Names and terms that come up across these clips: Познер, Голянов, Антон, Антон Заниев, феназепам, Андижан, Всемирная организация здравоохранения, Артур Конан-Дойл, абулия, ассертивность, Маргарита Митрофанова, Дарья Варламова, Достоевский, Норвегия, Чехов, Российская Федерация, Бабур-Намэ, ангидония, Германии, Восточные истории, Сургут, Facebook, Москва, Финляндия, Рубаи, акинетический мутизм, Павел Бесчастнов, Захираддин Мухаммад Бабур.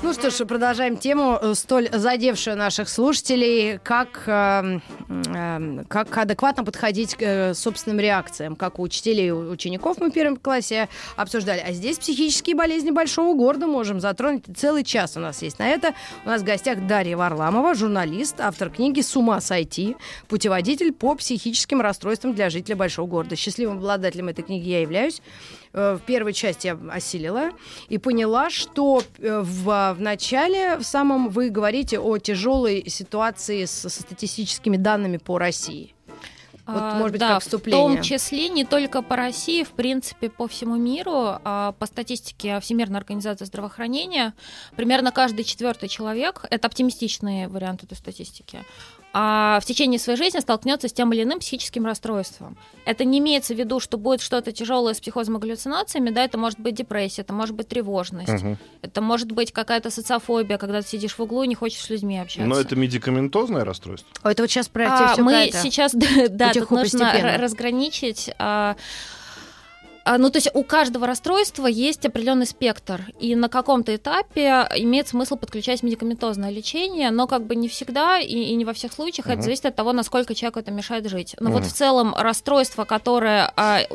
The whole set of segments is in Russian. Ну что ж, продолжаем тему, столь задевшую наших слушателей, как адекватно подходить к собственным реакциям. Как у учителей и учеников мы в первом классе обсуждали. А здесь психические болезни большого города можем затронуть. Целый час у нас есть на это. У нас в гостях Дарья Варламова, журналист, автор книги «С ума сойти», путеводитель по психическим расстройствам для жителей большого города. Счастливым обладателем этой книги я являюсь. В первой части я осилила и поняла, что в начале, в самом, вы говорите о тяжелой ситуации со статистическими данными по России. Вот, может быть, да, как вступление. В том числе не только по России, в принципе, по всему миру. По статистике Всемирной организации здравоохранения, примерно каждый четвертый человек, это оптимистичный вариант этой статистики, в течение своей жизни столкнется с тем или иным психическим расстройством. Это не имеется в виду, что будет что-то тяжелое с психозом и галлюцинациями, да, это может быть депрессия, это может быть тревожность, это может быть какая-то социофобия, когда ты сидишь в углу и не хочешь с людьми общаться. Но это медикаментозное расстройство? Ой, это вот сейчас про это все. Мы сейчас, да, тут нужно разграничить. Ну, то есть у каждого расстройства есть определенный спектр, и на каком-то этапе имеет смысл подключать медикаментозное лечение, но как бы не всегда и не во всех случаях, это зависит от того, насколько человеку это мешает жить. Но вот в целом расстройство, которое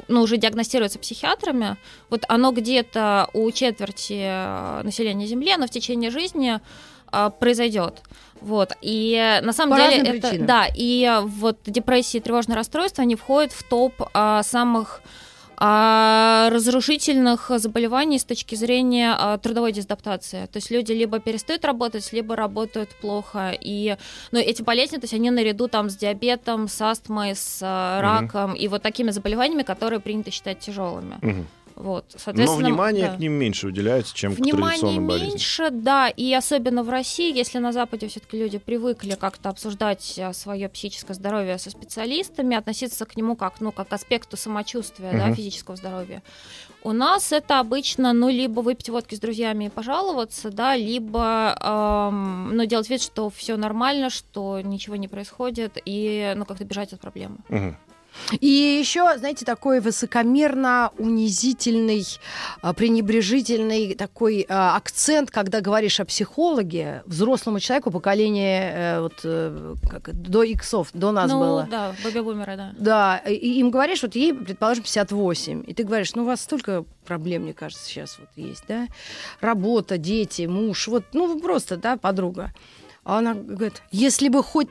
уже диагностируется психиатрами, вот оно где-то у четверти населения Земли, оно в течение жизни произойдет. Вот. И на самом деле это, да, и вот депрессия и тревожное расстройство, они входят в топ самых разрушительных заболеваний с точки зрения трудовой дезадаптации. То есть люди либо перестают работать, либо работают плохо. И эти болезни, то есть они наряду там с диабетом, с астмой, с раком и вот такими заболеваниями, которые принято считать тяжелыми. Вот, но внимание к ним меньше уделяется, чем к традиционным болезням. Меньше, да, и особенно в России, если на Западе все-таки люди привыкли как-то обсуждать свое психическое здоровье со специалистами, относиться к нему как к аспекту самочувствия, да, физического здоровья. У нас это обычно, либо выпить водки с друзьями и пожаловаться, да, либо, делать вид, что все нормально, что ничего не происходит, и, как-то бежать от проблемы. И еще, знаете, такой высокомерно унизительный, пренебрежительный такой акцент, когда говоришь о психологе взрослому человеку поколения до иксов, до нас было. Да, бэби-бумеры, да. Да, и им говоришь, вот ей, предположим, 58, и ты говоришь, у вас столько проблем, мне кажется, сейчас есть, да? Работа, дети, муж, просто, да, подруга. А она говорит, если бы хоть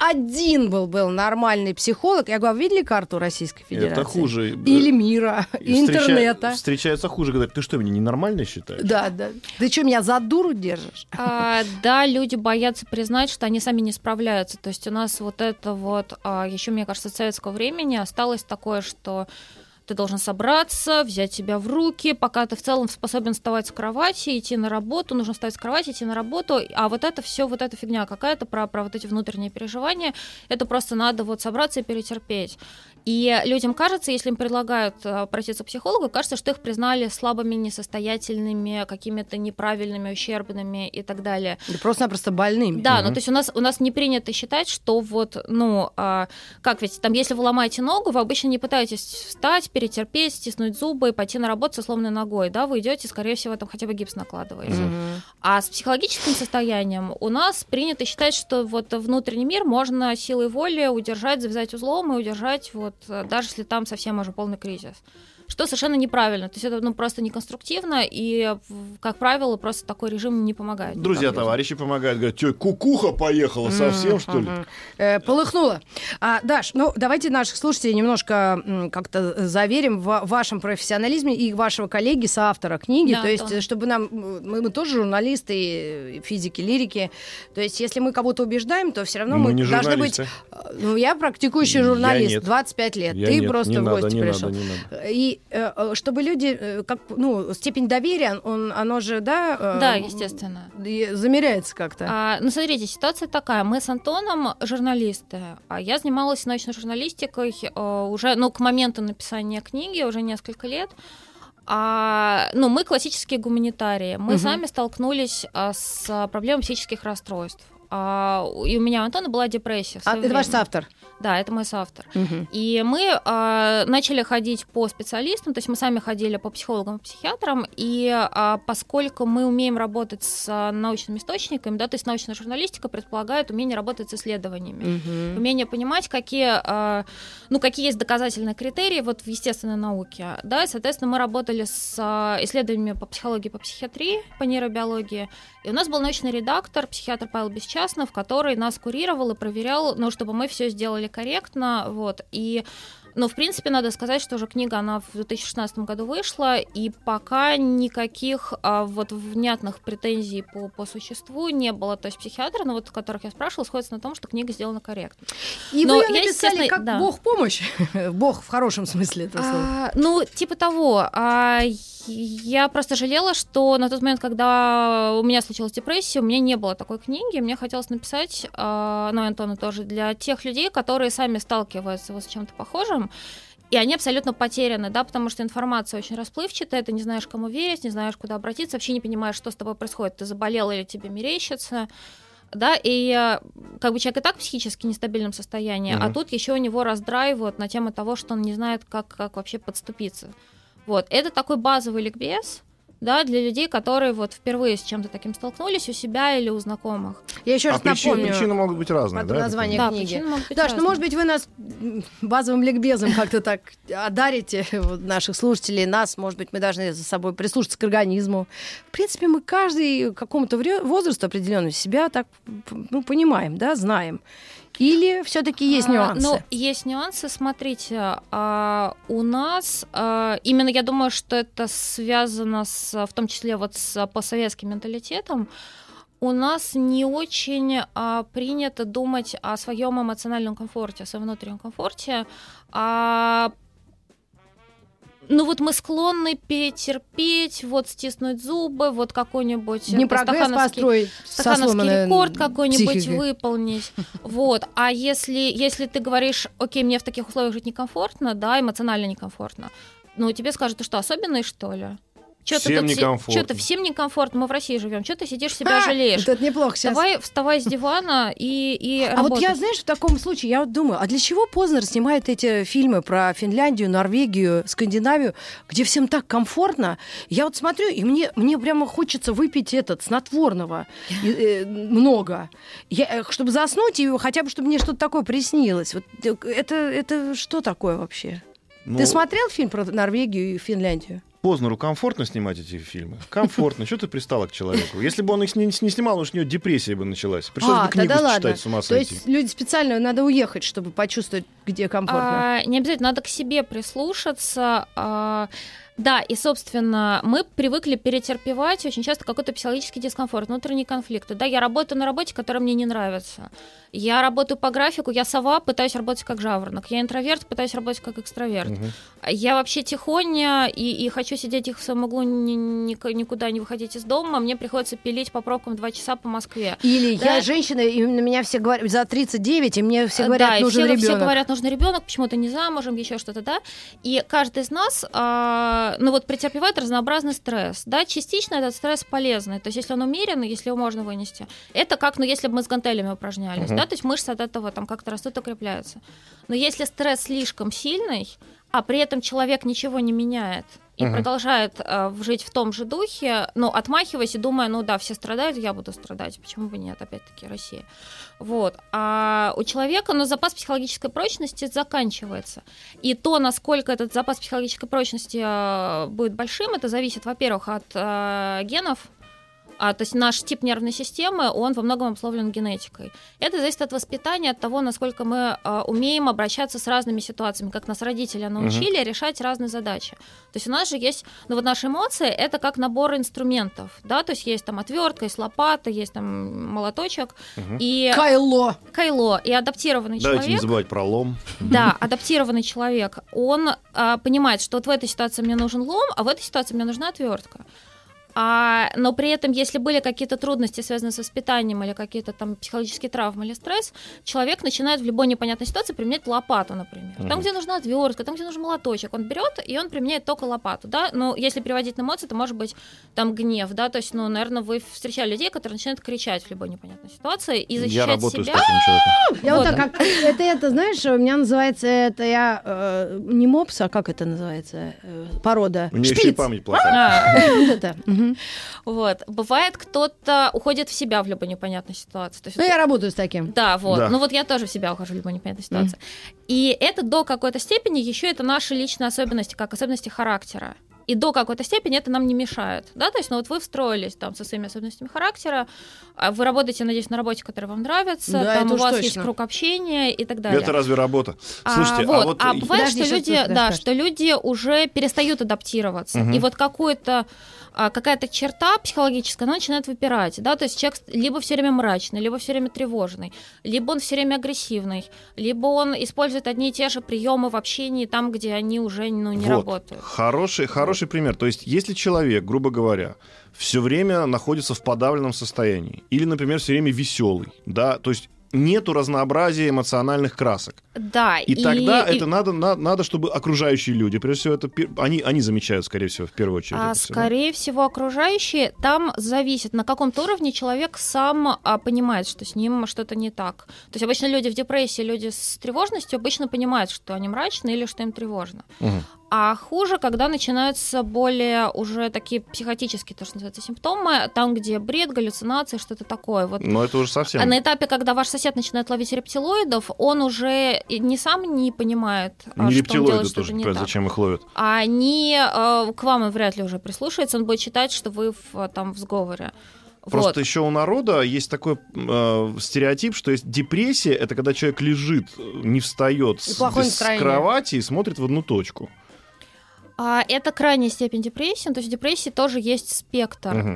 один был нормальный психолог, я говорю, видели карту Российской Федерации? Это хуже. Или мира, и интернета. Встречается хуже, говорят, ты что, меня ненормально считаешь? Да. Ты что, меня за дуру держишь? Да, люди боятся признать, что они сами не справляются. То есть у нас еще, мне кажется, с советского времени осталось такое, что ты должен собраться, взять себя в руки, пока ты в целом способен вставать с кровати, идти на работу, нужно вставать с кровати, идти на работу, а вот это все, вот эта фигня какая-то про вот эти внутренние переживания, это просто надо собраться и перетерпеть. И людям кажется, если им предлагают обратиться к психологу, кажется, что их признали слабыми, несостоятельными, какими-то неправильными, ущербными и так далее. Да просто-напросто больными. Да, то есть у нас не принято считать, что если вы ломаете ногу, вы обычно не пытаетесь встать, перетерпеть, стиснуть зубы, пойти на работу со сломанной ногой, да, вы идете, скорее всего, там хотя бы гипс накладываете. А с психологическим состоянием у нас принято считать, что внутренний мир можно силой воли удержать, завязать узлом и удержать даже если там совсем уже полный кризис. Что совершенно неправильно. То есть это просто неконструктивно, и, как правило, просто такой режим не помогает. Друзья, товарищи помогают. Говорят, тёй, кукуха поехала совсем, что ли? Полыхнула. Даш, давайте наших слушателей немножко как-то заверим в вашем профессионализме и вашего коллеги, соавтора книги. Да, то есть, чтобы нам... Мы тоже журналисты, физики, лирики. То есть, если мы кого-то убеждаем, то все равно мы должны быть... Я практикующий журналист, 25 лет. Ты просто в гости пришел. И чтобы люди, как, ну, степень доверия, оно же, да? Да, естественно. Замеряется как-то. Ну, смотрите, ситуация такая. Мы с Антоном журналисты. Я занималась научной журналистикой уже, ну, к моменту написания книги уже несколько лет. Ну, мы классические гуманитарии. Мы сами столкнулись с проблемой психических расстройств. И у меня у Антона была депрессия. Это ваш соавтор? Да, это мой соавтор. Угу. И мы начали ходить по специалистам, то есть мы сами ходили по психологам, психиатрам, и поскольку мы умеем работать с научными источниками, да, то есть научная журналистика предполагает умение работать с исследованиями, угу. умение понимать, какие есть доказательные критерии вот в естественной науке. Да, и, соответственно, мы работали с исследованиями по психологии, по психиатрии, по нейробиологии, и у нас был научный редактор, психиатр Павел Бесчастнов, который нас курировал и проверял, ну, чтобы мы все сделали корректно, вот, и, ну, в принципе, надо сказать, что уже книга, она в 2016 году вышла, и пока никаких вот внятных претензий по существу не было, то есть психиатры, ну, вот, которых я спрашивала, сходятся на том, что книга сделана корректно. И но вы её написали как да. Бог помощь, Бог в хорошем смысле этого слова. Ну, типа того, я просто жалела, что на тот момент, когда у меня случилась депрессия, у меня не было такой книги, мне хотелось написать, ну, Антону тоже, для тех людей, которые сами сталкиваются вот с чем-то похожим, и они абсолютно потеряны, да, потому что информация очень расплывчатая, ты не знаешь, кому верить, не знаешь, куда обратиться, вообще не понимаешь, что с тобой происходит, ты заболел или тебе мерещится, да, и как бы человек и так в психически нестабильном состоянии, а тут еще у него раздрайвают на тему того, что он не знает, как вообще подступиться. Вот, это такой базовый ликбез, да, для людей, которые вот впервые с чем-то таким столкнулись у себя или у знакомых. Я еще раз напомню. Причины могут быть разные, да? Название книги. Даш, ну, может быть, вы нас базовым ликбезом как-то так одарите наших слушателей, нас, может быть, мы должны за собой прислушаться к организму. В принципе, мы каждый к какому-то возрасту определенно себя так, ну, понимаем, да, знаем. Или все-таки есть нюансы? Ну, есть нюансы, смотрите, у нас, именно я думаю, что это связано с, в том числе вот с постсоветским менталитетом, у нас не очень принято думать о своем эмоциональном комфорте, о своем внутреннем комфорте. Ну вот мы склонны перетерпеть, вот стиснуть зубы, вот какой-нибудь не стахановский рекорд какой-нибудь психики выполнить. Вот. А если ты говоришь, окей, мне в таких условиях жить некомфортно, да, эмоционально некомфортно, ну тебе скажут, ты что, особенный, что ли? Что-то всем некомфортно, мы в России живем. Что ты сидишь, себя жалеешь? Вот это неплохо сейчас. Давай, вставай с дивана и работай. А вот я, знаешь, в таком случае, я вот думаю, а для чего Познер снимает эти фильмы про Финляндию, Норвегию, Скандинавию, где всем так комфортно? Я вот смотрю, и мне прямо хочется выпить снотворного много, чтобы заснуть, и хотя бы, чтобы мне что-то такое приснилось. Вот это что такое вообще? Ну... Ты смотрел фильм про Норвегию и Финляндию? Познеру комфортно снимать эти фильмы? Комфортно. Что ты пристала к человеку? Если бы он их не снимал, уж у него депрессия бы началась. Пришлось бы книгу читать, с ума сойти. То есть люди специально надо уехать, чтобы почувствовать, где комфортно. Не обязательно, надо к себе прислушаться. Да, и, собственно, мы привыкли перетерпевать очень часто какой-то психологический дискомфорт, внутренние конфликты. Да, я работаю на работе, которая мне не нравится. Я работаю по графику, я сова, пытаюсь работать как жаворонок. Я интроверт, пытаюсь работать как экстраверт. Угу. Я вообще тихоня и хочу сидеть их в своем углу, никуда не выходить из дома. Мне приходится пилить по пробкам 2 часа по Москве. Или да, я женщина, и на меня все говорят, за 39, и мне все говорят, да, нужен ребенок. Все говорят, нужен ребенок, почему-то не замужем, еще что-то, да. И каждый из нас... ну вот претерпевает разнообразный стресс, да, частично этот стресс полезный, то есть если он умеренный, если его можно вынести, это как, ну если бы мы с гантелями упражнялись, да, то есть мышцы от этого там как-то растут, укрепляются, но если стресс слишком сильный, а при этом человек ничего не меняет и продолжает жить в том же духе, ну, отмахиваясь и думая, ну да, все страдают, я буду страдать, почему бы нет, опять-таки, Россия. Вот. А у человека, ну, запас психологической прочности заканчивается. И то, насколько этот запас психологической прочности будет большим, это зависит, во-первых, от генов, То есть наш тип нервной системы, он во многом обусловлен генетикой. Это зависит от воспитания, от того, насколько мы умеем обращаться с разными ситуациями, как нас родители научили решать разные задачи. То есть у нас же есть, наши эмоции, это как набор инструментов, да, то есть есть там отвертка, есть лопата, есть там молоточек. И... Кайло. И адаптированный человек... Давайте не забывать про лом. Да, адаптированный человек, он понимает, что вот в этой ситуации мне нужен лом, а в этой ситуации мне нужна отвертка. Но при этом, если были какие-то трудности, связанные с воспитанием, или какие-то там психологические травмы или стресс, человек начинает в любой непонятной ситуации применять лопату, например. Там, где нужна отвертка, там, где нужен молоточек, он берет и он применяет только лопату. Да? Но если переводить на эмоции, это может быть там гнев. Да? То есть, наверное, вы встречали людей, которые начинают кричать в любой непонятной ситуации и защищать себя. Я работаю с таким человеком. Я вот так, как, это, знаешь, у меня называется, это я не мопс, а как это называется? Порода. У меня еще и память плохая. Вот это. Вот. Бывает, кто-то уходит в себя в любой непонятной ситуации. То есть, я работаю с таким. Да, вот. Да. Я тоже в себя ухожу в любой непонятной ситуации. И это до какой-то степени еще это наши личные особенности, как особенности характера. И до какой-то степени это нам не мешает. Да? То есть, вот вы встроились там, со своими особенностями характера, вы работаете, надеюсь, на работе, которая вам нравится, да, там у вас точно есть круг общения и так далее. Это разве работа? Слушайте, бывает, что люди уже перестают адаптироваться. И вот какая-то черта психологическая, она начинает выпирать. Да? То есть человек либо все время мрачный, либо все время тревожный, либо он все время агрессивный, либо он использует одни и те же приемы в общении там, где они уже не работают. Хороший пример. То есть если человек, грубо говоря, все время находится в подавленном состоянии или, например, все время веселый, да, то есть нету разнообразия эмоциональных красок. Да. И тогда это надо, чтобы окружающие люди, прежде всего, это они замечают, скорее всего, в первую очередь. Скорее всего, окружающие, там зависит, на каком-то уровне человек сам понимает, что с ним что-то не так. То есть обычно люди в депрессии, люди с тревожностью обычно понимают, что они мрачные или что им тревожно. А хуже, когда начинаются более уже такие психотические, то, что называется, симптомы, там, где бред, галлюцинации, что-то такое. Вот. Но это уже совсем... На этапе, когда ваш сосед начинает ловить рептилоидов, он уже не сам не понимает, что он делает что-то не так. Зачем их ловят? Они к вам вряд ли уже прислушаются, он будет считать, что вы в сговоре. Просто еще у народа есть такой стереотип, что есть депрессия, это когда человек лежит, не встает с кровати и смотрит в одну точку. Это крайняя степень депрессии, то есть в депрессии тоже есть спектр.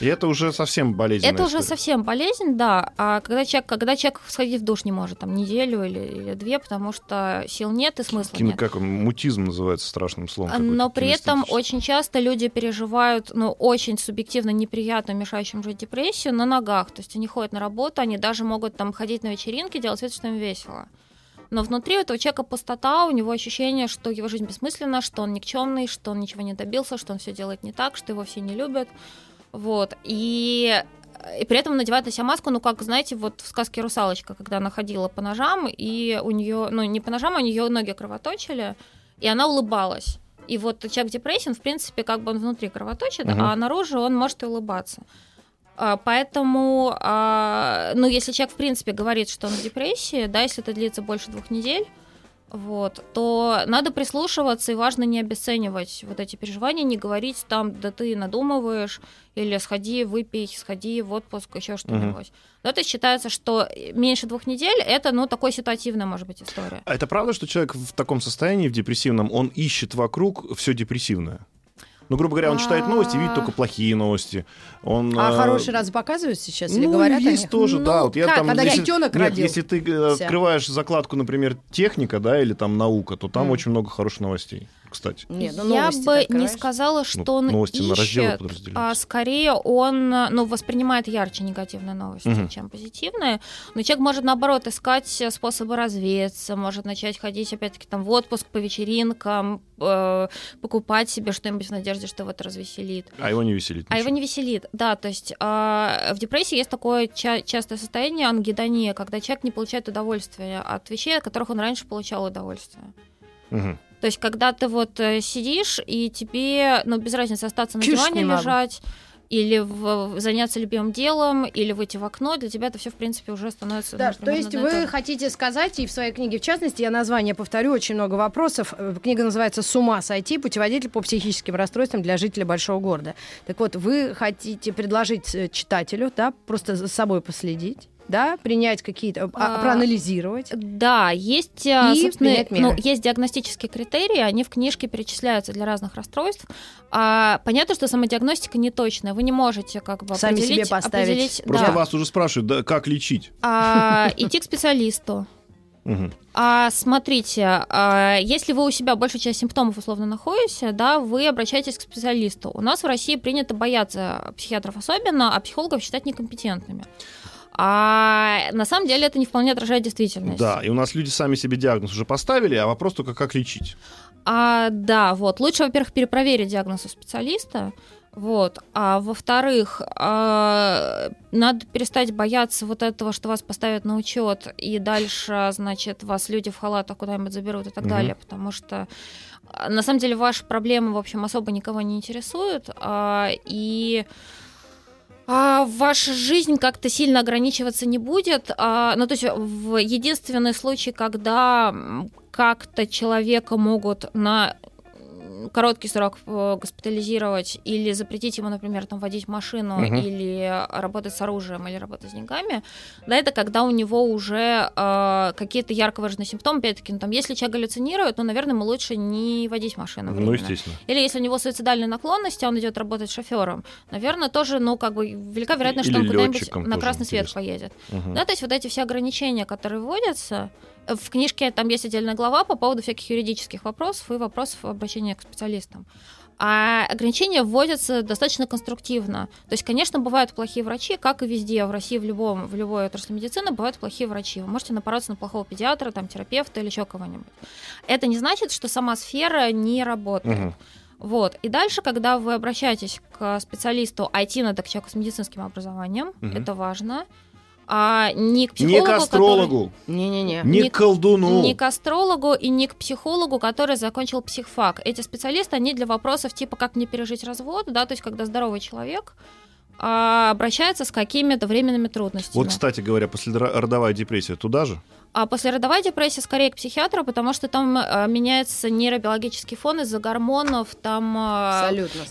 И это уже совсем болезнь. Это уже совсем болезнь, да. Когда человек сходить в душ не может, там, неделю или две, потому что сил нет и смысла нет. Как мутизм называется страшным словом. Но при этом очень часто люди переживают, очень субъективно неприятную, мешающую жить депрессию на ногах. То есть они ходят на работу, они даже могут там ходить на вечеринки, делать вид, что им весело. Но внутри у этого человека пустота, у него ощущение, что его жизнь бессмысленна, что он никчемный, что он ничего не добился, что он все делает не так, что его все не любят. Вот. И при этом надевает на себя маску, как, знаете, в сказке «Русалочка», когда она ходила по ножам, и у нее, не по ножам, а у нее ноги кровоточили, и она улыбалась. И человек депрессивен, в принципе, он внутри кровоточит, а наружу он может и улыбаться. Поэтому, если человек, в принципе, говорит, что он в депрессии, да, если это длится больше 2 недель, то надо прислушиваться, и важно не обесценивать эти переживания, не говорить там, да ты надумываешь, или сходи, выпей, сходи в отпуск, еще что-нибудь. Но это считается, что меньше 2 недель – это, такой ситуативная, может быть, история. А это правда, что человек в таком состоянии, в депрессивном, он ищет вокруг все депрессивное? Грубо говоря, он читает новости и видит только плохие новости. Хороший раз показывают сейчас или говорят о них? Есть тоже, да. Когда ребёнок родился. Если ты открываешь закладку, например, техника, да, или там наука, то там очень много хороших новостей, кстати. Я бы не сказала, что он ищет, а скорее он воспринимает ярче негативные новости, чем позитивные. Но человек может, наоборот, искать способы развеяться, может начать ходить, опять-таки, в отпуск по вечеринкам, покупать себе что-нибудь в надежде, что это развеселит. А его не веселит. Его не веселит, да. То есть в депрессии есть такое частое состояние ангидония, когда человек не получает удовольствия от вещей, от которых он раньше получал удовольствие. То есть когда ты сидишь, и тебе без разницы остаться на диване лежать, или заняться любимым делом, или выйти в окно, для тебя это все, в принципе, уже становится... Да, то есть вы хотите сказать, и в своей книге, в частности, я название повторю, очень много вопросов. Книга называется «С ума сойти. Путеводитель по психическим расстройствам для жителя большого города». Так вот, вы хотите предложить читателю, да, просто за собой последить, да, принять какие-то, проанализировать. Да, есть, собственно, есть диагностические критерии, они в книжке перечисляются для разных расстройств. Понятно, что самодиагностика неточная, вы не можете как бы сами определить, себе поставить. Просто вас уже спрашивают, да, как лечить? Идти к специалисту. Смотрите, если вы у себя большую часть симптомов условно находите, да, вы обращаетесь к специалисту. У нас в России принято бояться психиатров особенно, а психологов считать некомпетентными. А на самом деле это не вполне отражает действительность. Да, и у нас люди сами себе диагноз уже поставили, а вопрос только как лечить. Да, вот. Лучше, во-первых, перепроверить диагноз у специалиста. Вот. А во-вторых, надо перестать бояться вот этого, что вас поставят на учет, и дальше, значит, вас люди в халатах куда-нибудь заберут и так далее. Потому что на самом деле ваши проблемы, в общем, особо никого не интересуют. И ваша жизнь как-то сильно ограничиваться не будет. Ну, то есть, единственный случай, когда как-то человека могут на короткий срок госпитализировать или запретить ему, например, там, водить машину, или работать с оружием, или работать с деньгами, да, это когда у него уже какие-то ярко выраженные симптомы. Опять-таки, ну, там, если человек галлюцинирует, ну, наверное, ему лучше не водить машину временно. Ну, естественно. Или если у него суицидальные наклонности, он идет работать шофёром, наверное, тоже, ну, как бы, велика вероятность, что он куда-нибудь на красный свет поедет. Да, то есть вот эти все ограничения, которые вводятся, в книжке там есть отдельная глава по поводу всяких юридических вопросов и вопросов обращения к специалистам. А ограничения вводятся достаточно конструктивно. То есть, конечно, бывают плохие врачи, как и везде, в России, в любой отрасли медицины бывают плохие врачи. Вы можете напороться на плохого педиатра, там, терапевта или еще кого-нибудь. Это не значит, что сама сфера не работает. Вот. И дальше, когда вы обращаетесь к специалисту, а идти надо к человеку с медицинским образованием, это важно. Не к психологу, не к астрологу, который... не к колдуну, не к астрологу и не к психологу, который закончил психфак. Эти специалисты, они для вопросов типа «как мне пережить развод?», да, то есть когда здоровый человек обращается с какими-то временными трудностями. Вот, кстати говоря, послеродовая депрессия туда же? А послеродовая депрессия скорее к психиатру, потому что там меняется нейробиологический фон из-за гормонов. Там,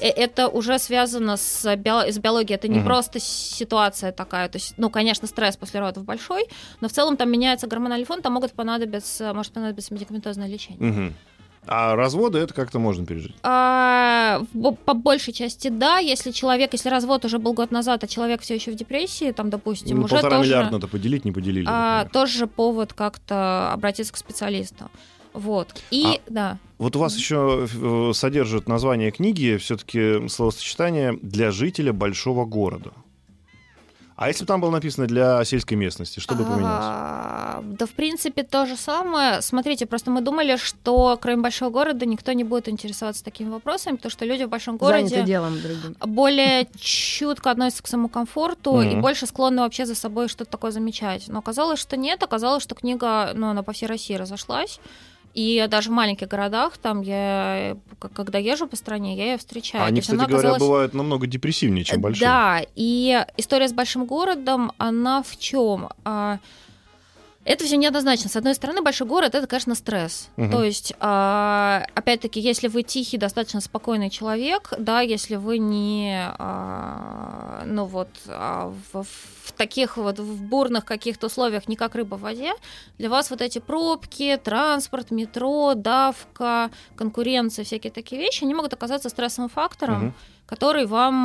это уже связано с биологией. Это не просто ситуация такая. То есть, ну, конечно, стресс после родов большой, но в целом там меняется гормональный фон, там может понадобиться медикаментозное лечение. А разводы это как-то можно пережить? По большей части, да. Если развод уже был год назад, а человек все еще в депрессии, там, допустим, ну, уже 1,5 миллиарда надо поделить, не поделили. Тоже повод как-то обратиться к специалисту. Вот. Вот у вас еще содержит название книги все-таки словосочетание «для жителя большого города». А если бы там было написано «для сельской местности», что бы поменялось? Да, в принципе, то же самое. Смотрите, просто мы думали, что кроме большого города никто не будет интересоваться такими вопросами, потому что люди в большом городе более чутко относятся к самому комфорту и больше склонны вообще за собой что-то такое замечать. Но оказалось, что нет. Оказалось, что книга, ну, она по всей России разошлась. И даже в маленьких городах, там я, когда езжу по стране, я ее встречаю. Они, кстати говоря, бывают намного депрессивнее, чем большие. Да, и история с большим городом, она в чем? Это все неоднозначно. С одной стороны, большой город — это, конечно, стресс. То есть, опять-таки, если вы тихий, достаточно спокойный человек, да, если вы не, в таких вот в бурных каких-то условиях, не как рыба в воде, для вас вот эти пробки, транспорт, метро, давка, конкуренция, всякие такие вещи, они могут оказаться стрессовым фактором, который вам,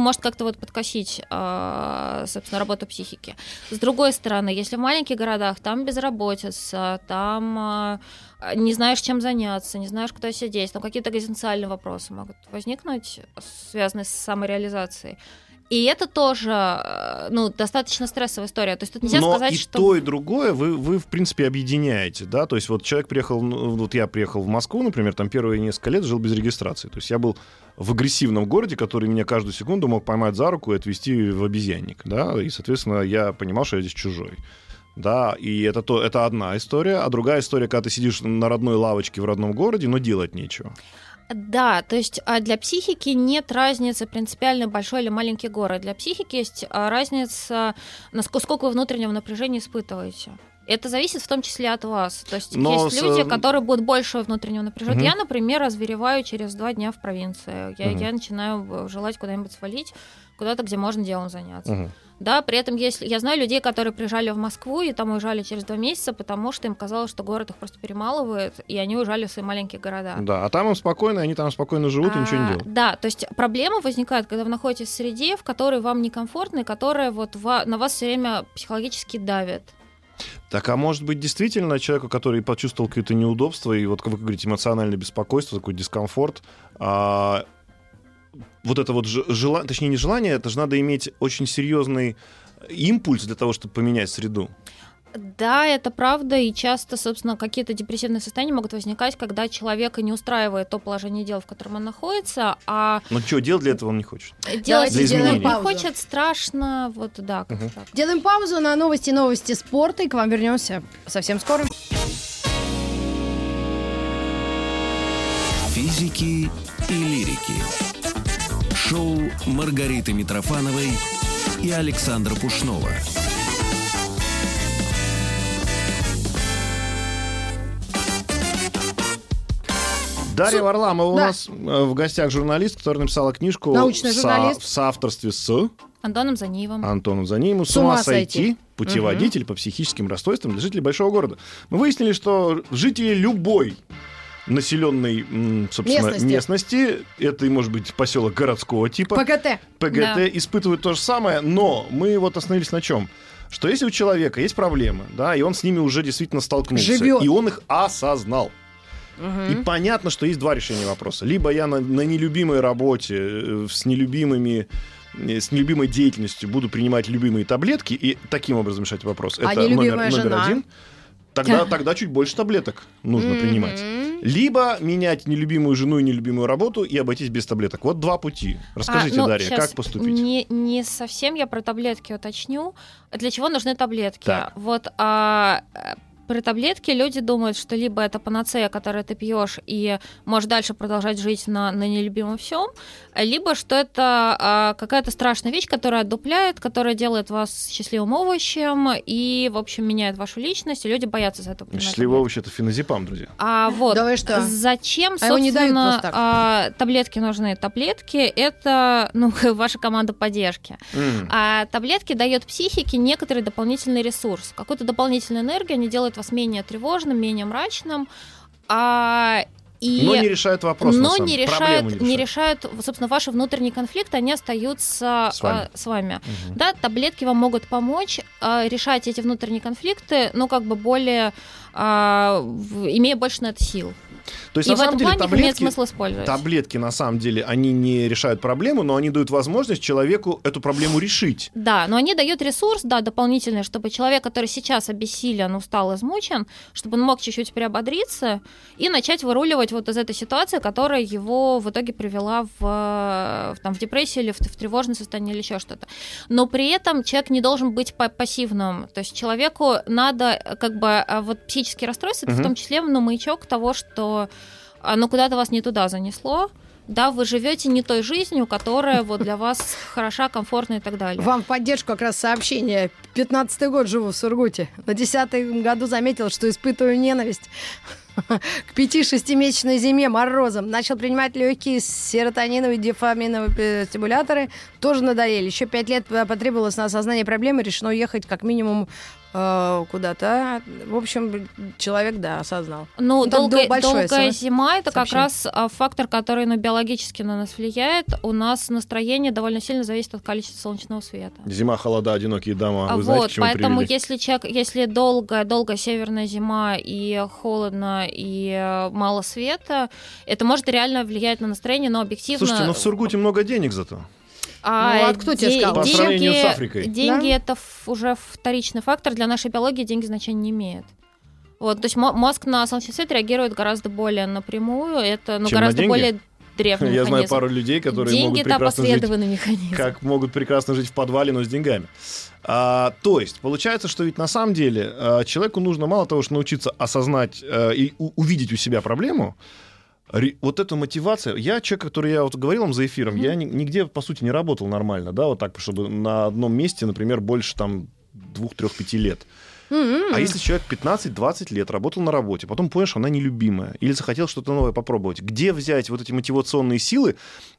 может как-то вот подкосить, собственно, работу психики. С другой стороны, если в маленьких городах, там безработица, там не знаешь, чем заняться, не знаешь, куда сидеть, там какие-то экзистенциальные вопросы могут возникнуть, связанные с самореализацией. И это тоже, достаточно стрессовая история. То есть тут нельзя сказать, что... Но и то, и другое вы, в принципе, объединяете, да? То есть вот человек приехал... Вот я приехал в Москву, например, там первые несколько лет жил без регистрации. То есть я был в агрессивном городе, который меня каждую секунду мог поймать за руку и отвезти в обезьянник, да? И, соответственно, я понимал, что я здесь чужой. Да, и это одна история. А другая история, когда ты сидишь на родной лавочке в родном городе, но делать нечего. Да, то есть для психики нет разницы принципиально, большой или маленький город. Для психики есть разница, насколько вы внутреннего напряжения испытываете. Это зависит в том числе от вас. То есть есть люди, которые будут больше внутреннего напряжения. Угу. Я, например, озвереваю через 2 дня в провинции. Я начинаю желать куда-нибудь свалить, куда-то, где можно делом заняться. Угу. Да, при этом я знаю людей, которые приезжали в Москву и там уезжали через 2 месяца, потому что им казалось, что город их просто перемалывает, и они уезжали в свои маленькие города. Да, а там им спокойно, они там спокойно живут и ничего не делают. Да, то есть проблема возникает, когда вы находитесь в среде, в которой вам некомфортно, и которая вот на вас все время психологически давит. Так, а может быть, действительно, человеку, который почувствовал какое-то неудобство, и вот, как вы говорите, эмоциональное беспокойство, такой дискомфорт, вот это вот желание, точнее, не желание, это же надо иметь очень серьезный импульс для того, чтобы поменять среду. Да, это правда, и часто, собственно, какие-то депрессивные состояния могут возникать, когда человека не устраивает то положение дел, в котором он находится, а... Ну что, делать для этого он не хочет? Делать не хочет, страшно, вот да, как так. Делаем паузу на новости спорта, и к вам вернемся совсем скоро. Физики и лирики. Шоу Маргариты Митрофановой и Александра Пушного. Дарья Варламова у нас в гостях, журналист, который написала книжку в соавторстве с Антоном Заниевым «С ума сойти. Путеводитель по психическим расстройствам для жителей большого города». Мы выяснили, что жители любой населенной, собственно, местности, это, может быть, поселок городского типа, ПГТ, испытывают то же самое, но мы вот остановились на чем? Что если у человека есть проблемы, да, и он с ними уже действительно столкнулся, и он их осознал. И понятно, что есть 2 решения вопроса. Либо я на нелюбимой работе с нелюбимой деятельностью буду принимать любимые таблетки и таким образом решать вопрос. Это номер 1. Тогда чуть больше таблеток нужно принимать. Либо менять нелюбимую жену и нелюбимую работу и обойтись без таблеток. Вот 2 пути. Расскажите, Дарья, как поступить? Не совсем я про таблетки уточню. Для чего нужны таблетки? Так. Про таблетки люди думают, что либо это панацея, которую ты пьешь, и можешь дальше продолжать жить на нелюбимом всем, либо что это какая-то страшная вещь, которая отдупляет, которая делает вас счастливым овощем и, в общем, меняет вашу личность, и люди боятся за это. Счастливый овощ — это феназепам, друзья. Давай что? Зачем, собственно, таблетки нужны? Таблетки — это ваша команда поддержки. А таблетки дают психике некоторый дополнительный ресурс, какую-то дополнительную энергию, они делают вас менее тревожным, менее мрачным, но не решают вопрос, но не решают, собственно, ваши внутренние конфликты, они остаются с вами. Угу. Да, таблетки вам могут помочь решать эти внутренние конфликты, более, имея больше на это сил. То есть, и на самом деле, имеет смысл использовать. Таблетки, на самом деле, они не решают проблему, но они дают возможность человеку эту проблему решить. Да, но они дают ресурс, дополнительный, чтобы человек, который сейчас обессилен, устал, измучен, чтобы он мог чуть-чуть приободриться и начать выруливать вот из этой ситуации, которая его в итоге привела в депрессию или в тревожное состояние или еще что-то. Но при этом человек не должен быть пассивным. То есть человеку надо психические расстройства, это в том числе маячок того, что оно куда-то вас не туда занесло, вы живете не той жизнью, которая для вас хороша, комфортна и так далее. Вам в поддержку как раз сообщение. 15-й год живу в Сургуте. На 10-м году заметил, что испытываю ненависть к 5-6-месячной зиме морозом. Начал принимать легкие серотониновые, дофаминовые стимуляторы. Тоже надоели. Еще 5 лет потребовалось на осознание проблемы. Решено ехать как минимум куда-то. В общем, человек, осознал. Долгая зима — это сообщение. Как раз фактор, который биологически на нас влияет. У нас настроение довольно сильно зависит от количества солнечного света. Зима, холода, одинокие дома. Вы знаете, к чему поэтому привели? Если долгая северная зима и холодно, и мало света, это может реально влиять на настроение, но объективно... Слушайте, но в Сургуте много денег зато. Кто тебе сказал? По сравнению с Африкой. Деньги — это уже вторичный фактор. Для нашей биологии деньги значения не имеют. То есть мозг на солнечный свет реагирует гораздо более напрямую. Это гораздо более... древний механизм. Я знаю пару людей, которые деньги, могут прекрасно жить, как могут прекрасно жить в подвале, но с деньгами. То есть получается, что ведь на самом деле человеку нужно мало того, что научиться осознать и увидеть у себя проблему, Вот эта мотивация... Я человек, который я вот говорил вам за эфиром, я нигде, по сути, не работал нормально, да, вот так, чтобы на одном месте, например, больше там 2-3-5 лет. А если человек 15-20 лет работал на работе, потом понял, что она нелюбимая, или захотел что-то новое попробовать, где взять вот эти мотивационные силы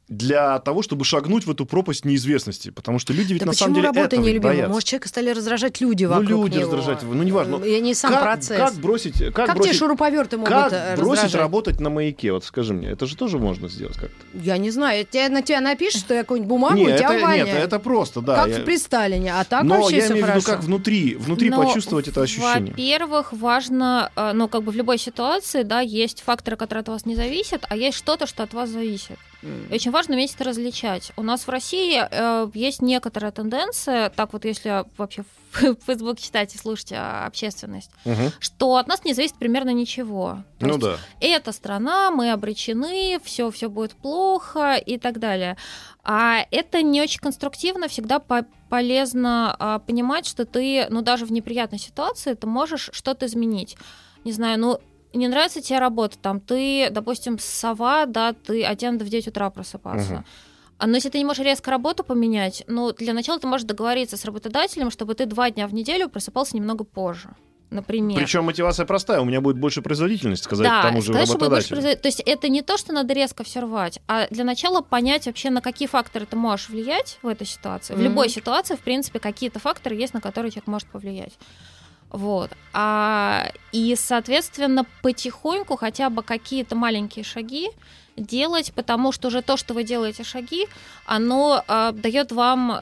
для того, чтобы шагнуть в эту пропасть неизвестности? Потому что люди ведь на самом деле этого боятся. Да почему работа нелюбимая? Может, человека стали раздражать люди вокруг него? Ну, люди раздражать, ну, неважно. Я не сам процесс. Как те шуруповерты могут раздражать? Как бросить работать на маяке? Вот скажи мне, это же тоже можно сделать как-то. Я не знаю. На тебя напишешь, что я какую-нибудь бумагу, у тебя увольняют. Нет, это просто, да. Как при Сталине, а так вообще все хорошо. Но я имею в виду, как внутри почувствовать это ощущение. Во-первых, важно, ну, как бы в любой ситуации, да, есть факторы, которые от вас не зависят, а есть что-то, что от вас зависит. Очень важно уметь это различать. У нас в России есть некоторая тенденция, так вот если вообще в Facebook читать и слушать общественность, что от нас не зависит примерно ничего. Ну да. Эта страна, мы обречены, все будет плохо и так далее. А это не очень конструктивно, всегда полезно понимать, что ты, ну даже в неприятной ситуации, ты можешь что-то изменить. Не знаю, ну... не нравится тебе работа, там, ты, допустим, сова, да, ты оденда в 9 утра просыпаться. Но если ты не можешь резко работу поменять, ну, для начала ты можешь договориться с работодателем, чтобы ты 2 дня в неделю просыпался немного позже, например. Причем мотивация простая, у меня будет больше производительности, сказать да, тому же работодателю. То есть это не то, что надо резко все рвать, а для начала понять вообще, на какие факторы ты можешь влиять в этой ситуации. В любой ситуации, в принципе, какие-то факторы есть, на которые человек может повлиять. Вот. И, соответственно, потихоньку хотя бы какие-то маленькие шаги делать, потому что уже то, что вы делаете шаги, оно дает вам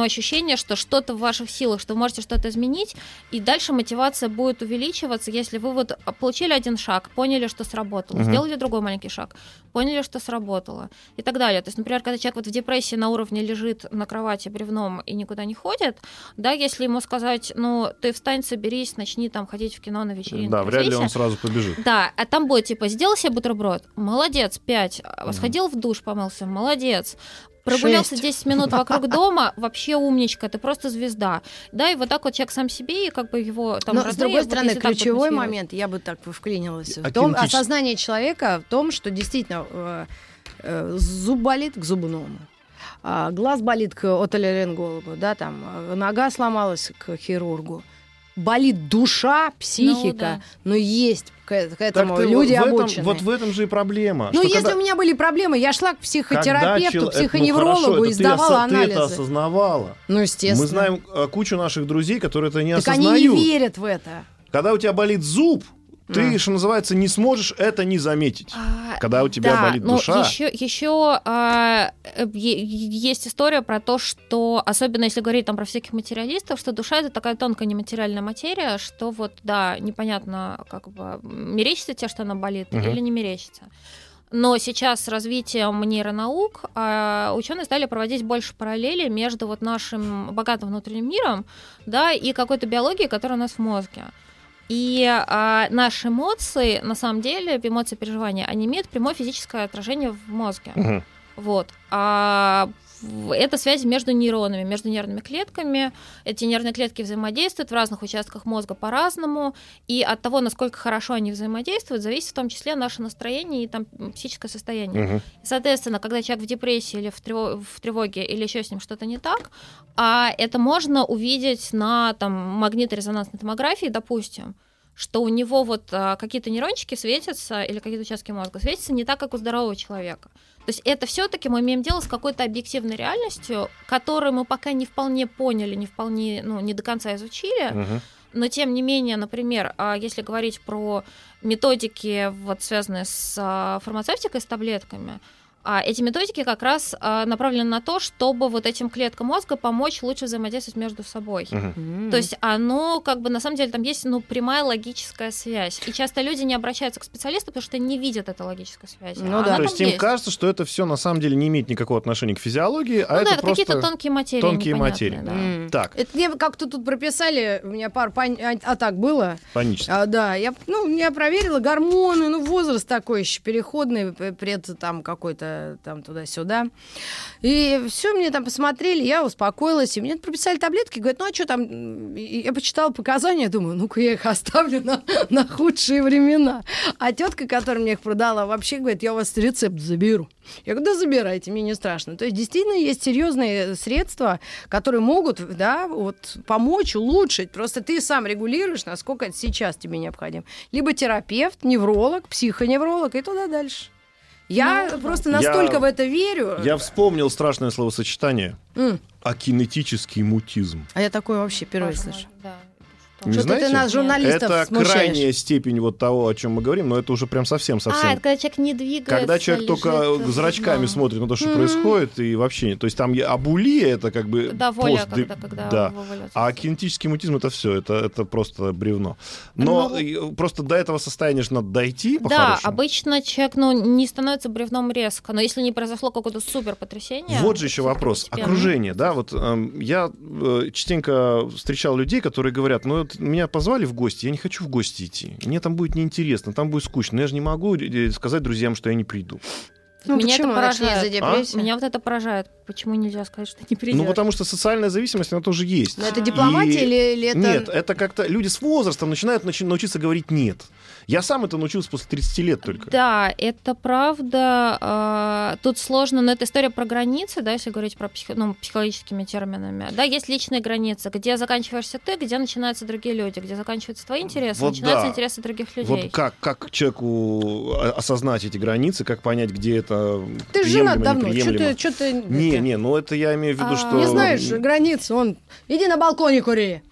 ощущение, что что-то в ваших силах, что вы можете что-то изменить, и дальше мотивация будет увеличиваться, если вы вот получили один шаг, поняли, что сработало, сделали другой маленький шаг, поняли, что сработало, и так далее. То есть, например, когда человек вот в депрессии на уровне лежит на кровати бревном и никуда не ходит, да, если ему сказать, ну, ты встань, соберись, начни там ходить в кино на вечеринку. Да, вряд ли он сразу побежит. Да, а там будет типа, сделал себе бутерброд, молодец, 5, сходил в душ, помылся, молодец. Прогулялся 10 минут вокруг дома, вообще умничка, ты просто звезда. Да, и вот так вот человек сам себе, и как бы его там... Но, с другой стороны, ключевой момент, я бы так вклинилась, в том, осознание человека в том, что действительно зуб болит к зубному, глаз болит к отоларингологу, да, там, нога сломалась к хирургу. Болит душа, психика, но есть к этому так люди обучены. Вот в этом же и проблема. Ну, если у меня были проблемы, я шла к психотерапевту, психоневрологу и сдавала анализы. Ты это осознавала. Ну, естественно. Мы знаем кучу наших друзей, которые это не осознают. Так они не верят в это. Когда у тебя болит зуб, ты, что называется, не сможешь это не заметить, когда у тебя болит душа. Еще есть история про то, что, особенно если говорить там про всяких материалистов, что душа — это такая тонкая нематериальная материя, что вот, да, непонятно, как бы, мерещится тебе, что она болит, или не мерещится. Но сейчас с развитием нейронаук ученые стали проводить больше параллелей между вот нашим богатым внутренним миром, да, и какой-то биологией, которая у нас в мозге. И наши эмоции, на самом деле, эмоции переживания, они имеют прямое физическое отражение в мозге. Вот. Это связь между нейронами, между нервными клетками. Эти нервные клетки взаимодействуют в разных участках мозга по-разному. И от того, насколько хорошо они взаимодействуют, зависит в том числе наше настроение и там, психическое состояние. Соответственно, когда человек в депрессии или в тревоге, или еще с ним что-то не так, это можно увидеть на там, магнитно-резонансной томографии, допустим, что у него вот какие-то нейрончики светятся или какие-то участки мозга светятся не так, как у здорового человека. То есть это все-таки мы имеем дело с какой-то объективной реальностью, которую мы пока не вполне поняли, не вполне, ну, не до конца изучили. Но тем не менее, например, если говорить про методики, вот, связанные с фармацевтикой, с таблетками, эти методики как раз направлены на то, чтобы вот этим клеткам мозга помочь лучше взаимодействовать между собой. То есть оно как бы на самом деле там есть прямая логическая связь. И часто люди не обращаются к специалисту, потому что не видят этой логической связи. Ну, да. То есть им кажется, что это все на самом деле не имеет никакого отношения к физиологии, а это просто какие-то тонкие материи. Да. Так. Это мне как-то тут прописали, у меня пара атак было. Панически. Да, я проверила гормоны, возраст такой еще переходный, пред там какой-то это там туда-сюда. И все, мне там посмотрели, я успокоилась, и мне прописали таблетки, говорят, ну а что там, и я почитала показания, думаю, ну-ка я их оставлю на худшие времена. А тетка, которая мне их продала, вообще говорит, я у вас рецепт заберу. Я говорю, да забирайте, мне не страшно. То есть действительно есть серьезные средства, которые могут, да, вот, помочь, улучшить. Просто ты сам регулируешь, насколько это сейчас тебе необходимо. Либо терапевт, невролог, психоневролог и туда дальше. Я просто настолько в это верю. Я вспомнил страшное словосочетание. Акинетический мутизм. А я такое вообще первый слышу. Да. Не знаете? Ты нас, журналистов, это смущаешь. Крайняя степень вот того, о чем мы говорим, но это уже прям совсем-совсем. А, это когда человек не двигается. Когда человек лежит, только зрачками смотрит на то, что происходит, и вообще... То есть там абулия, это как бы... Да, воля, когда да. А кинетический мутизм — это все, это просто бревно. Но просто до этого состояния же надо дойти, по-хорошему. Да, обычно человек не становится бревном резко, но если не произошло какое-то супер потрясение... Вот же еще вопрос. Окружение, да? Вот я частенько встречал людей, которые говорят, ну, меня позвали в гости, я не хочу в гости идти. Мне там будет неинтересно, там будет скучно. Я же не могу сказать друзьям, что я не приду. Ну, меня это поражает. Меня вот это поражает. Почему нельзя сказать, что не придешь? Ну, потому что социальная зависимость, она тоже есть. Но это дипломатия или это... Нет, это как-то... Люди с возрастом начинают научиться говорить «нет». Я сам это научился после 30 лет только. Да, это правда. Тут сложно, но это история про границы, да, если говорить про психологическими терминами. Да, есть личные границы, где заканчиваешься ты, где начинаются другие люди, где заканчиваются твои интересы, вот начинаются интересы других людей. Вот как человеку осознать эти границы, как понять, где это приемлемо, неприемлемо? Ты женат давно, что ты... Не, ну это я имею в виду, что... Не знаешь границ, иди на балконе кури.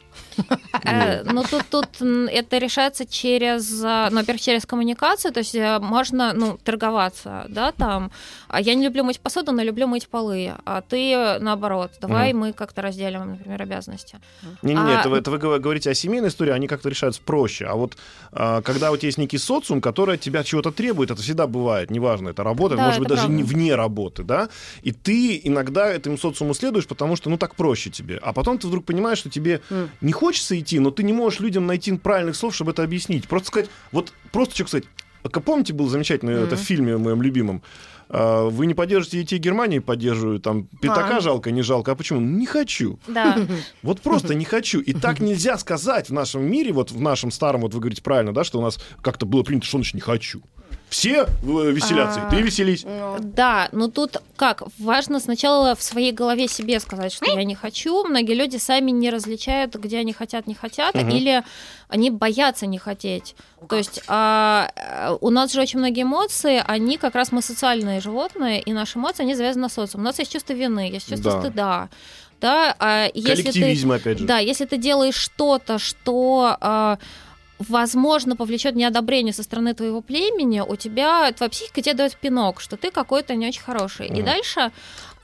Ну, тут это решается через, во-первых, через коммуникацию, то есть можно, торговаться, да, там. Я не люблю мыть посуду, но люблю мыть полы, а ты наоборот. Давай мы как-то разделим, например, обязанности. Не-не-не, это вы говорите о семейной истории, они как-то решаются проще. А вот когда у тебя есть некий социум, который от тебя чего-то требует, это всегда бывает, неважно, это работа, да, может быть, даже вне работы, да, и ты иногда этому социуму следуешь, потому что, так проще тебе. А потом ты вдруг понимаешь, что тебе не хочется идти, но ты не можешь людям найти правильных слов, чтобы это объяснить. Просто сказать, человек сказать, помните, был замечательный это в фильме моем любимом, вы не поддержите идти Германии, поддерживаю, там, пятака жалко, не жалко, а почему? Не хочу. Да. Вот просто не хочу. И так нельзя сказать в нашем мире, вот в нашем старом, вот вы говорите правильно, да, что у нас как-то было принято, что значит не хочу. Все веселятся, и ты веселись. Да, но тут как? Важно сначала в своей голове себе сказать, что я не хочу. Многие люди сами не различают, где они хотят, не хотят, или они боятся не хотеть. То есть у нас же очень многие эмоции, они как раз мы социальные животные, и наши эмоции, они завязаны на социум. У нас есть чувство вины, есть чувство стыда. Да, коллективизм, если ты, опять же. Да, если ты делаешь что-то, что... возможно, повлечет неодобрение со стороны твоего племени, твоя психика тебе дает пинок, что ты какой-то не очень хороший. И дальше,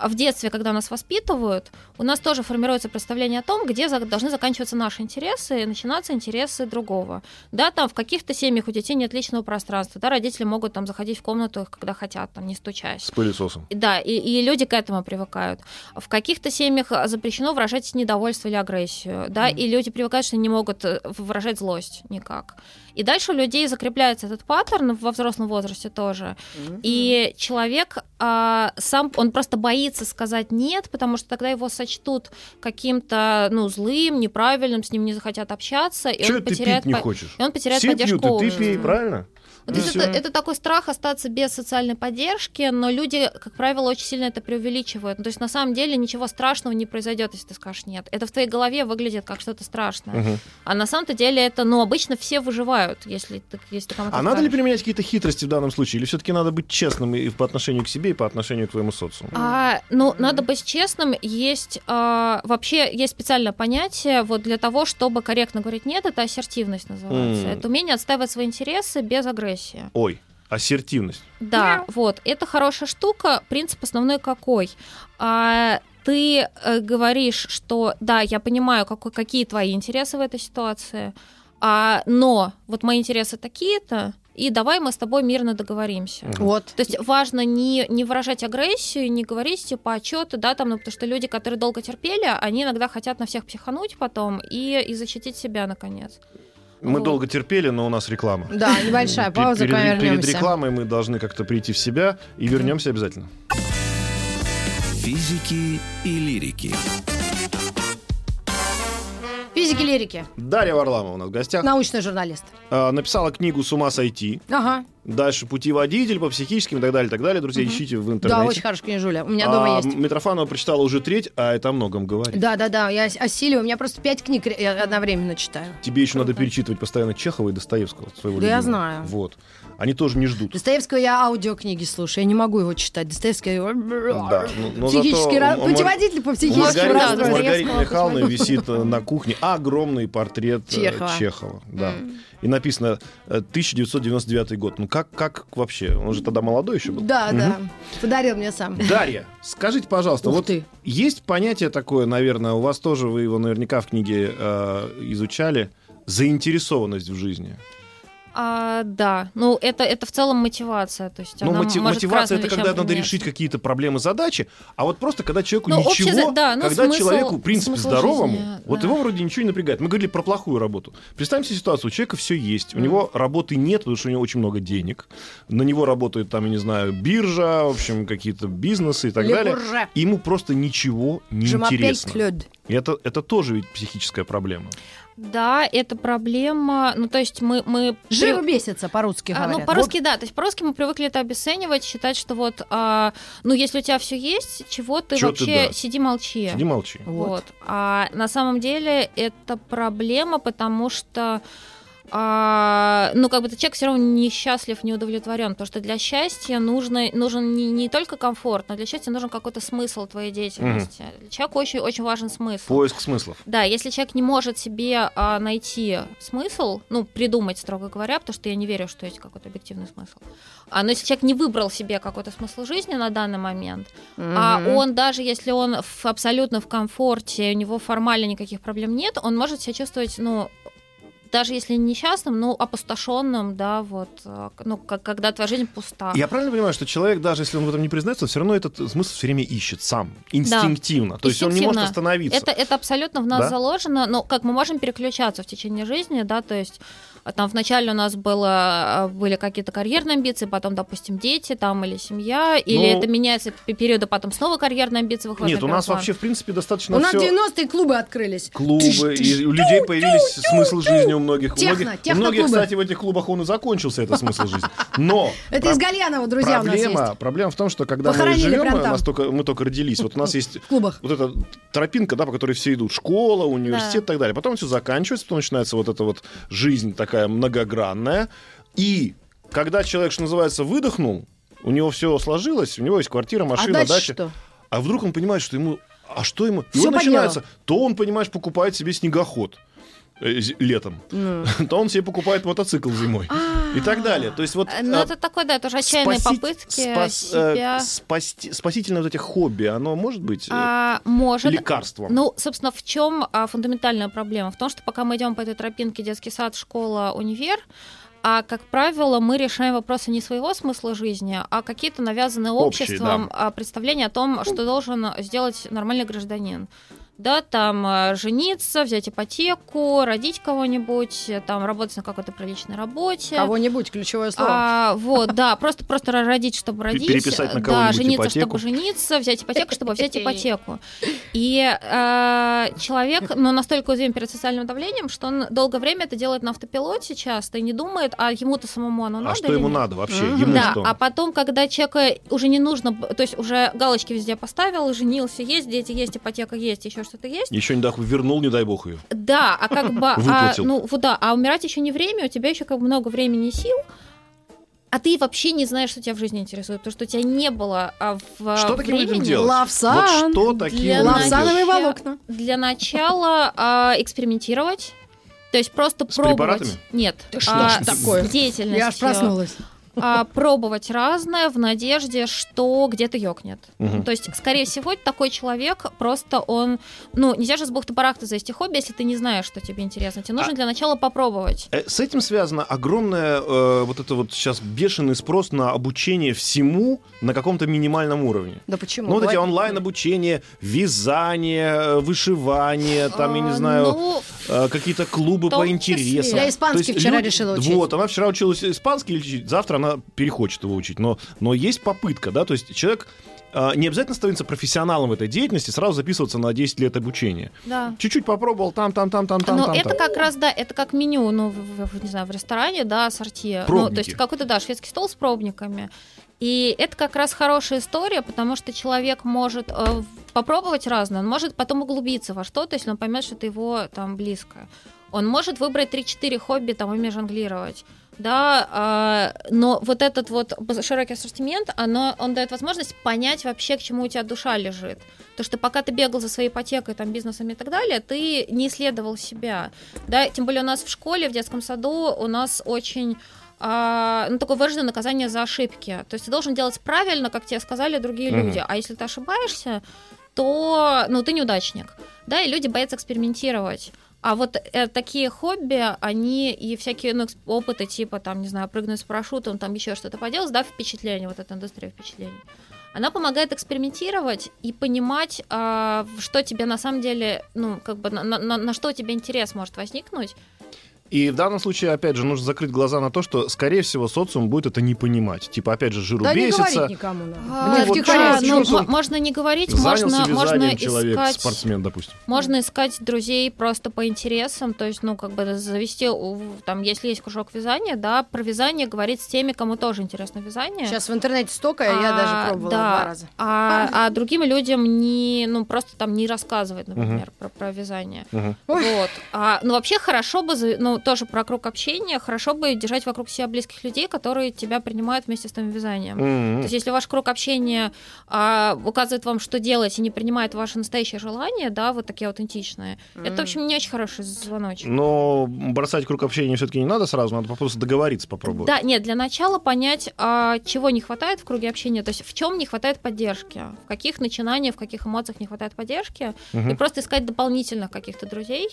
в детстве, когда нас воспитывают, у нас тоже формируется представление о том, где должны заканчиваться наши интересы и начинаться интересы другого. Да, там в каких-то семьях у детей нет личного пространства, да, родители могут там заходить в комнату, когда хотят, там, не стучась. С пылесосом. Да, и люди к этому привыкают. В каких-то семьях запрещено выражать недовольство или агрессию, да, и люди привыкают, что не могут выражать злость никак. И дальше у людей закрепляется этот паттерн во взрослом возрасте тоже. И человек сам, он просто боится сказать «нет», потому что тогда его сочтут каким-то злым, неправильным, с ним не захотят общаться. И он потеряет поддержку. Все пьют, и ты пей, правильно? Вот это такой страх остаться без социальной поддержки, но люди, как правило, очень сильно это преувеличивают. То есть на самом деле ничего страшного не произойдет, если ты скажешь нет. Это в твоей голове выглядит как что-то страшное. А на самом-то деле это, обычно все выживают, если ты кому-то скажешь. Надо ли применять какие-то хитрости в данном случае? Или все-таки надо быть честным и по отношению к себе, и по отношению к твоему социуму? Надо быть честным. Есть специальное понятие для того, чтобы корректно говорить нет, это ассертивность называется. Это умение отстаивать свои интересы без агрессии. Ой, ассертивность. Да, вот, это хорошая штука. Принцип основной какой? Ты говоришь, что да, я понимаю, какие твои интересы в этой ситуации, но вот мои интересы такие-то, и давай мы с тобой мирно договоримся. Вот. То есть важно не выражать агрессию, не говорить типа отчёты, да, там, потому что люди, которые долго терпели, они иногда хотят на всех психануть потом и защитить себя наконец. Мы долго терпели, но у нас реклама. Да, небольшая пауза, повернемся. Перед рекламой мы должны как-то прийти в себя и вернемся обязательно. Физики и лирики. Физики-лирики. Дарья Варламова у нас в гостях. Научный журналист. Написала книгу «С ума сойти». Ага. Дальше путеводитель по психическим и так далее, Друзья, ищите в интернете. Да, очень хорошая книжуля. У меня дома есть. Митрофанова прочитала уже треть, а это о многом говорит. Да. Я о силе. У меня просто 5 книг я одновременно читаю. Тебе еще надо перечитывать постоянно Чехова и Достоевского, своего любимого. Да, я знаю. Вот. Они тоже не ждут. Достоевского я аудиокниги слушаю, я не могу его читать. Достоевский... Да, но психический путеводитель по психическому расстройству. У Маргариты Михайловны висит на кухне огромный портрет Чехова. Да. И написано 1999 год. Ну как вообще? Он же тогда молодой еще был. Да. Подарил мне сам. Дарья, скажите, пожалуйста, вот есть понятие такое, наверное, у вас тоже, вы его наверняка в книге изучали, заинтересованность в жизни. Да, ну это в целом мотивация. То есть она мотивация — это когда надо решить какие-то проблемы, задачи, а вот просто когда человеку человеку, в принципе, здоровому, жизни, его вроде ничего не напрягает. Мы говорили про плохую работу. Представим себе ситуацию, у человека все есть, у него работы нет, потому что у него очень много денег, на него работает там, я не знаю, биржа, в общем, какие-то бизнесы и так далее. И ему просто ничего не интересно. Это тоже ведь психическая проблема. Да, это проблема. Ну, то есть мы... Живобесится, по-русски говорят. Ну, по-русски, да. То есть по-русски мы привыкли это обесценивать, считать, что если у тебя все есть, чего ты вообще сиди-молчи. Сиди-молчи. Вот. А на самом деле это проблема, потому что... человек все равно несчастлив, неудовлетворен, потому что для счастья нужен не только комфорт, но для счастья нужен какой-то смысл твоей деятельности. Mm-hmm. Человеку очень-очень важен смысл. Поиск смыслов. Да, если человек не может себе найти смысл, придумать, строго говоря, потому что я не верю, что есть какой-то объективный смысл. Но если человек не выбрал себе какой-то смысл жизни на данный момент, он даже если он абсолютно в комфорте, у него формально никаких проблем нет, он может себя чувствовать, даже если не несчастным, опустошенным, когда твоя жизнь пуста. Я правильно понимаю, что человек, даже если он в этом не признается, все равно этот смысл все время ищет сам, инстинктивно. Да. То есть он не может остановиться. Это абсолютно в нас заложено, но как мы можем переключаться в течение жизни, то есть там вначале у нас были какие-то карьерные амбиции, потом, допустим, дети, или семья, или это меняется по периоду, потом снова карьерные амбиции выходят. Нет, у нас вообще, в принципе, достаточно всё... У нас в 90-е клубы открылись. Клубы, и у людей появились смысл жизни у многих, кстати, в этих клубах он и закончился, это смысл жизни. Но... Это из Голянова, друзья, у нас есть. Проблема в том, что когда мы живем, мы только родились. Вот у нас есть вот эта тропинка, по которой все идут. Школа, университет и так далее. Потом все заканчивается, потом начинается вот эта вот жизнь такая многогранная. И когда человек, что называется, выдохнул, у него все сложилось, у него есть квартира, машина, дача. Что? А вдруг он понимает, что ему... А что ему? И он начинается... То он, понимаешь, покупает себе снегоход летом, то он себе покупает мотоцикл зимой и так далее. То есть это такой, тоже отчаянные попытки себя... Спасительное вот это хобби, оно может быть лекарством? Собственно, в чем фундаментальная проблема? В том, что пока мы идем по этой тропинке детский сад, школа, универ, как правило, мы решаем вопросы не своего смысла жизни, а какие-то навязанные обществом представления о том, что должен сделать нормальный гражданин. Жениться, взять ипотеку, родить кого-нибудь, работать на какой-то приличной работе. Кого-нибудь, ключевое слово. Просто родить, чтобы родить. Переписать на кого-нибудь жениться, ипотеку. Чтобы жениться, взять ипотеку, чтобы взять ипотеку. И человек настолько уязвим перед социальным давлением, что он долгое время это делает на автопилоте часто и не думает, а ему-то самому оно надо. А что ему надо вообще? А потом, когда человека уже не нужно, то есть уже галочки везде поставил, женился, есть дети, есть ипотека, есть еще что-то есть. Еще не вернул, не дай бог ее. Да, а как бы... Выплатил. Умирать еще не время, у тебя еще много времени и сил, а ты вообще не знаешь, что тебя в жизни интересует, потому что у тебя не было что таким людям делать? Лавсан. Вот что таким лавсановые волокна. Для начала экспериментировать, то есть просто пробовать. С препаратами? Нет. Что ж такое? С деятельностью. Я аж проснулась. пробовать разное в надежде, что где-то ёкнет. То есть, скорее всего, такой человек просто он... Ну, нельзя же с бухты-барахты завести хобби, если ты не знаешь, что тебе интересно. Тебе нужно для начала попробовать. С этим связано огромное вот это вот сейчас бешеный спрос на обучение всему на каком-то минимальном уровне. Да почему? Ну, вот эти онлайн-обучения, вязание, вышивание, там, я не знаю, какие-то клубы по интересам. Я испанский вчера решила учить. Вот, она вчера училась испанский, завтра она перехочет его учить. Но есть попытка, да, то есть человек... Не обязательно становиться профессионалом в этой деятельности, сразу записываться на 10 лет обучения. Да. Чуть-чуть попробовал там. Но это как раз, да, это как меню, ну, не знаю, в ресторане, да, ассорти. Ну, то есть какой-то, да, шведский стол с пробниками. И это как раз хорошая история, потому что человек может попробовать разное, он может потом углубиться во что-то, если он поймет, что это его там близкое. Он может выбрать 3-4 хобби, там, ими жонглировать. Да, но вот этот вот широкий ассортимент, он дает возможность понять вообще, к чему у тебя душа лежит. То, что пока ты бегал за своей ипотекой, там, бизнесами и так далее, ты не исследовал себя. Да? Тем более у нас в школе, в детском саду у нас очень... ну, такое выраженное наказание за ошибки. То есть ты должен делать правильно, как тебе сказали другие люди. А если ты ошибаешься, то ну, ты неудачник. Да, и люди боятся экспериментировать. А вот такие хобби, они и всякие ну, опыты типа, там, не знаю, прыгнуть с парашютом, там еще что-то поделать, да, впечатление, вот эта индустрия впечатлений. Она помогает экспериментировать и понимать, что тебе на самом деле, ну, как бы на что тебе интерес может возникнуть. И в данном случае, опять же, нужно закрыть глаза на то, что, скорее всего, социум будет это не понимать. Типа, опять же, жиру бесится. Да не говорить никому надо. Можно не говорить, можно искать... спортсмен, допустим. Можно искать друзей просто по интересам, то есть, ну, как бы завести, там, если есть кружок вязания, да, про вязание говорить с теми, кому тоже интересно вязание. Сейчас в интернете столько, я даже пробовала 2 раза. А другим людям не, ну, просто там не рассказывать, например, про вязание. Вот. Ну, вообще, хорошо бы, ну, тоже про круг общения, хорошо бы держать вокруг себя близких людей, которые тебя принимают вместе с твоим вязанием. То есть если ваш круг общения указывает вам, что делать, и не принимает ваше настоящее желание, да, вот такие аутентичные, это, в общем, не очень хороший звоночек. Но бросать круг общения все-таки не надо сразу, надо просто договориться, попробовать. Да, нет, для начала понять, чего не хватает в круге общения, то есть в чем не хватает поддержки, в каких начинаниях, в каких эмоциях не хватает поддержки, и просто искать дополнительных каких-то друзей,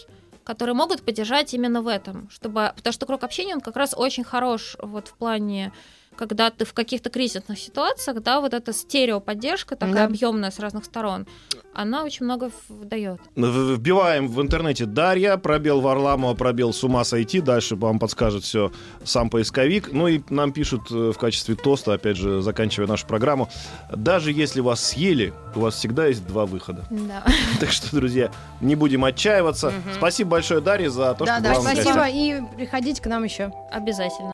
которые могут поддержать именно в этом. Потому что круг общения, он как раз очень хорош вот в плане, когда ты в каких-то кризисных ситуациях, да, вот эта стереоподдержка, такая объемная с разных сторон, она очень много дает. Вбиваем в интернете Дарья, пробел Варламова, пробел «С ума сойти», дальше вам подскажет все сам поисковик. Ну и нам пишут в качестве тоста, опять же, заканчивая нашу программу, даже если вас съели, у вас всегда есть 2 выхода. Да. Так что, друзья, не будем отчаиваться. Спасибо большое, Дарья, за то, что была в гостях. Спасибо, и приходите к нам еще. Обязательно.